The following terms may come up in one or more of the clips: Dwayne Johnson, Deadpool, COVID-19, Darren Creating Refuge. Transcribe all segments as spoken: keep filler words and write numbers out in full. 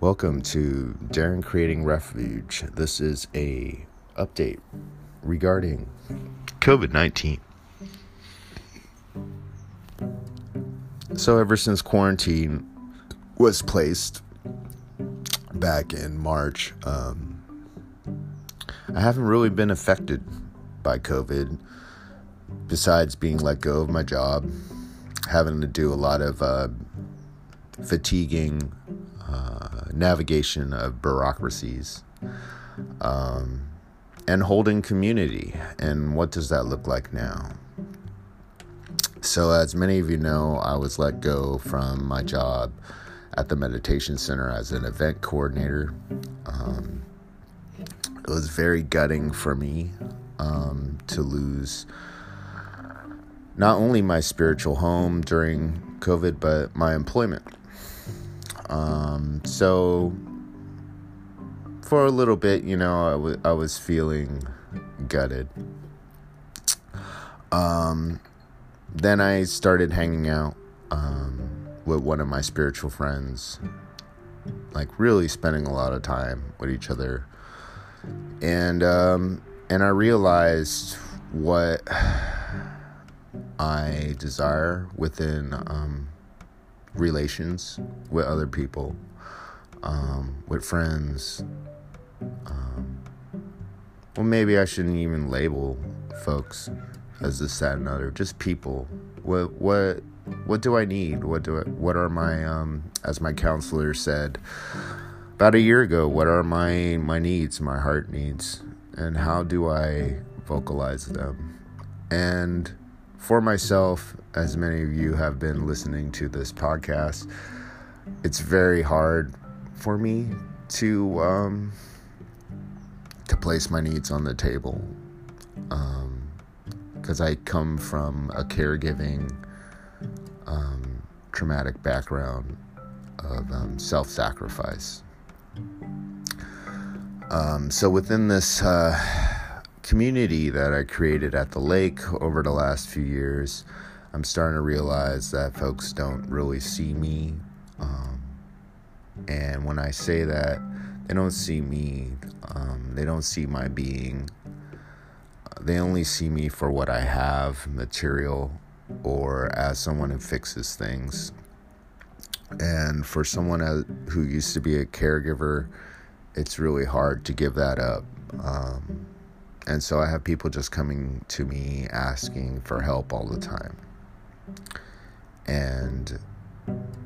Welcome to Darren Creating Refuge. This is a update regarding covid nineteen. So ever since quarantine was placed back in March, um, I haven't really been affected by COVID, besides being let go of my job, having to do a lot of uh, fatiguing uh, navigation of bureaucracies, um, and holding community. And what does that look like now? So as many of you know, I was let go from my job at the meditation center as an event coordinator. Um, it was very gutting for me um, to lose not only my spiritual home during COVID, but my employment. Um, so for a little bit, you know, I, w- I was feeling gutted. Um, then I started hanging out um, with one of my spiritual friends, like really spending a lot of time with each other. And, um, and I realized what I desire within um, relations with other people, um, with friends. Um, well, maybe I shouldn't even label folks as this, that, and other. Just people. What what what do I need? What do I, what are my um? As my counselor said about a year ago, what are my my needs, my heart needs, and how do I vocalize them? And for myself, as many of you have been listening to this podcast, it's very hard for me to um, to place my needs on the table, um, because I come from a caregiving, um, traumatic background of um, self-sacrifice. Um, so within this Uh, community that I created at the lake over the last few years, I'm starting to realize that folks don't really see me, um, and when I say that, they don't see me, um, they don't see my being. They only see me for what I have, material, or as someone who fixes things. And for someone who used to be a caregiver, it's really hard to give that up. um, And so I have people just coming to me asking for help all the time. And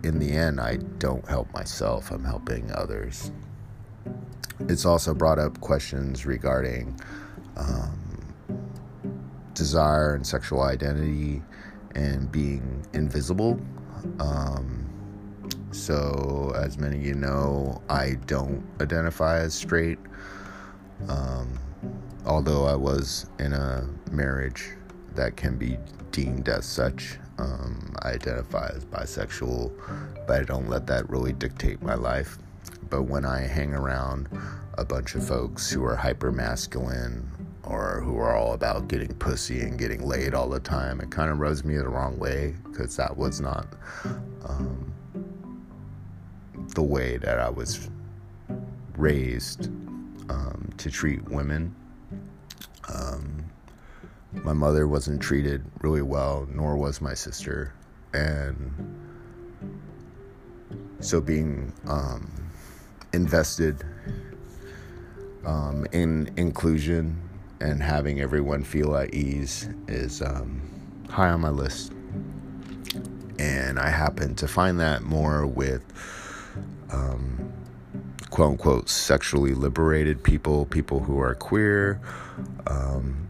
in the end, I don't help myself. I'm helping others. It's also brought up questions regarding um, desire and sexual identity and being invisible. Um, so as many of you know, I don't identify as straight. Um Although I was in a marriage that can be deemed as such, um, I identify as bisexual, but I don't let that really dictate my life. But when I hang around a bunch of folks who are hyper-masculine or who are all about getting pussy and getting laid all the time, it kind of rubs me the wrong way, because that was not um, the way that I was raised um, to treat women. Um, my mother wasn't treated really well, nor was my sister. And so being, um, invested, um, in inclusion and having everyone feel at ease is, um, high on my list. And I happen to find that more with, um, quote unquote, sexually liberated people, people who are queer, um,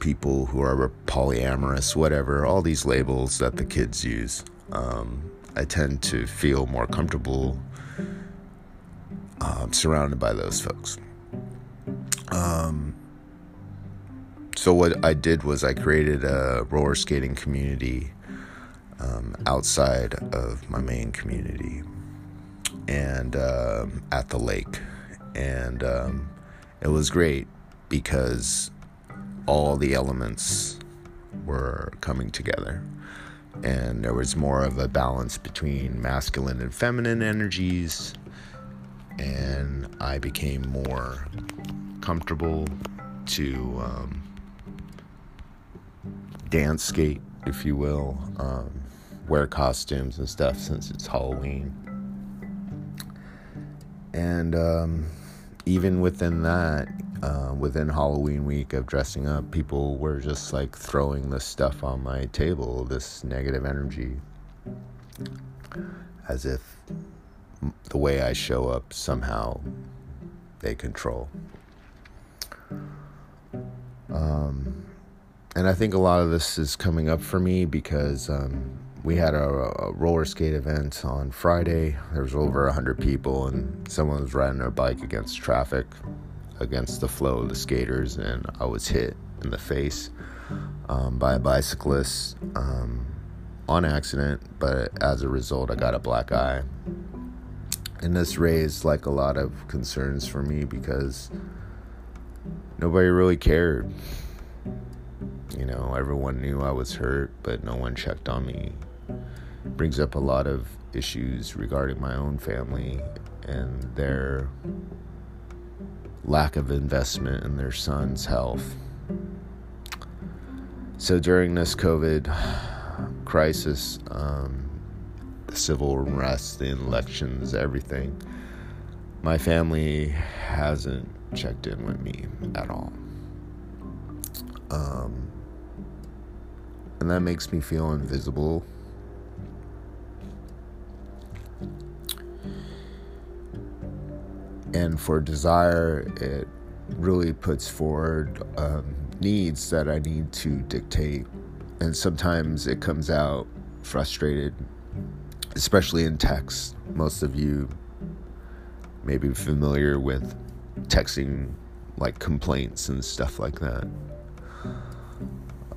people who are polyamorous, whatever, all these labels that the kids use. Um, I tend to feel more comfortable um, surrounded by those folks. Um, so what I did was I created a roller skating community um, outside of my main community, and um, at the lake. And um, it was great because all the elements were coming together, and there was more of a balance between masculine and feminine energies, and I became more comfortable to um, dance skate, if you will, um, wear costumes and stuff since it's Halloween. And um, even within that, uh, within Halloween week of dressing up, people were just like throwing this stuff on my table, this negative energy, as if the way I show up somehow they control. Um, and I think a lot of this is coming up for me because um, we had a, a roller skate event on Friday. There was over one hundred people, and someone was riding their bike against traffic, against the flow of the skaters, and I was hit in the face um, by a bicyclist um, on accident, but as a result, I got a black eye. And this raised like a lot of concerns for me because nobody really cared. You know, everyone knew I was hurt, but no one checked on me. It brings up a lot of issues regarding my own family and their lack of investment in their son's health. So during this COVID crisis, um, the civil unrest, the elections, everything, my family hasn't checked in with me at all. Um, and that makes me feel invisible. And for desire, it really puts forward um, needs that I need to dictate. And sometimes it comes out frustrated, especially in text. Most of you may be familiar with texting, like complaints and stuff like that,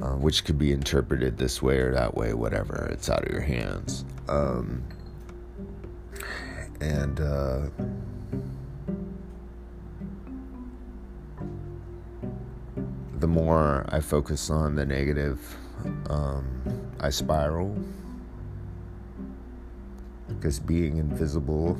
uh, which could be interpreted this way or that way, whatever. It's out of your hands. Um, and uh, the more I focus on the negative, um, I spiral. Because being invisible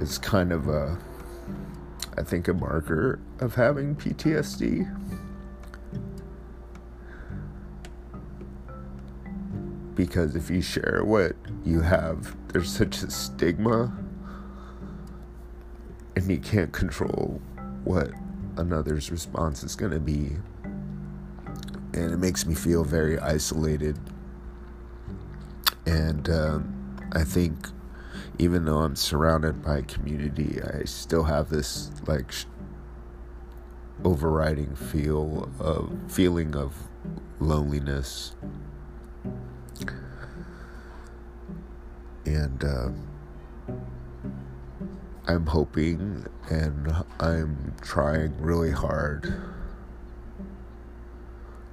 is kind of a, I think, a marker of having P T S D. Because if you share what you have, there's such a stigma, and you can't control what another's response is going to be, and it makes me feel very isolated. And um, I think even though I'm surrounded by community, I still have this like sh- overriding feel of feeling of loneliness. And uh, I'm hoping and I'm trying really hard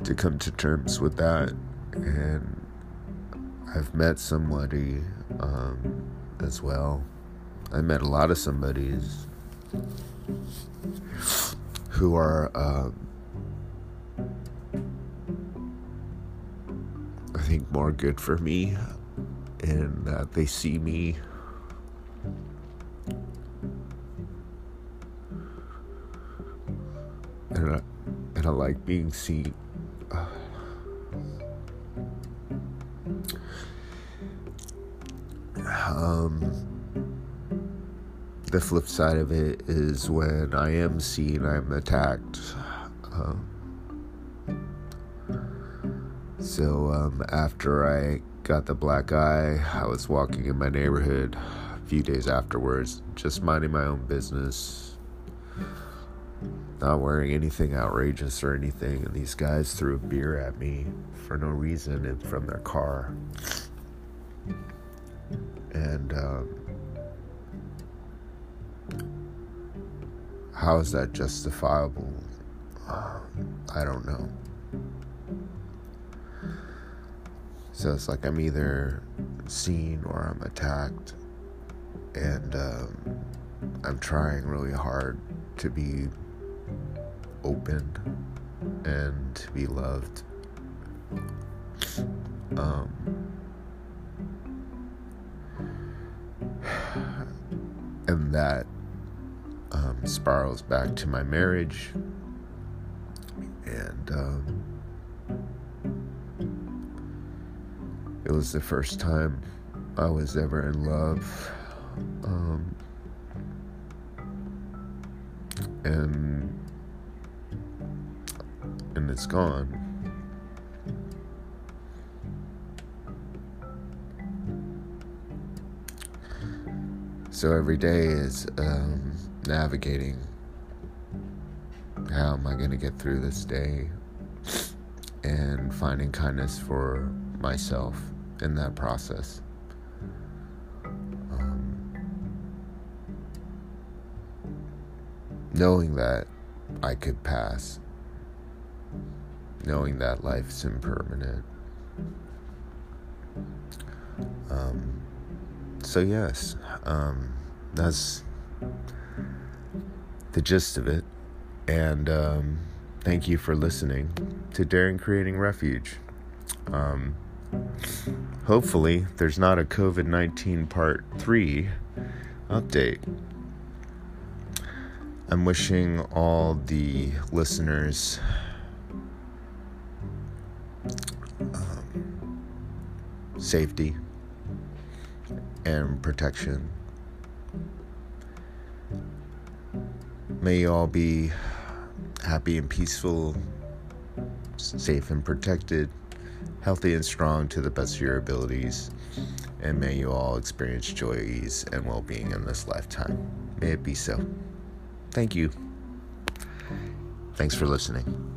to come to terms with that. And I've met somebody um, as well. I met a lot of somebodies who are, um, I think, more good for me, in that they see me And I, and I like being seen. Uh, um, the flip side of it is when I am seen, I'm attacked. Um, so um, after I got the black eye, I was walking in my neighborhood a few days afterwards, just minding my own business, not wearing anything outrageous or anything, and these guys threw a beer at me for no reason and from their car. And um, how is that justifiable? Uh, I don't know. So it's like I'm either seen or I'm attacked, and um, I'm trying really hard to be open and to be loved Um, and that um, spirals back to my marriage, and um, it was the first time I was ever in love, um, and and it's gone. So every day is um, navigating, how am I going to get through this day, and finding kindness for myself in that process. Um, knowing that I could pass, knowing that life's impermanent. Um, So yes, um, that's the gist of it, and um, thank you for listening to Darren Creating Refuge. Um, hopefully there's not a covid nineteen part three update. I'm wishing all the listeners um, safety and protection. May you all be happy and peaceful, safe and protected, healthy and strong to the best of your abilities, and may you all experience joy, ease, and well-being in this lifetime. May it be so. Thank you. Thanks for listening.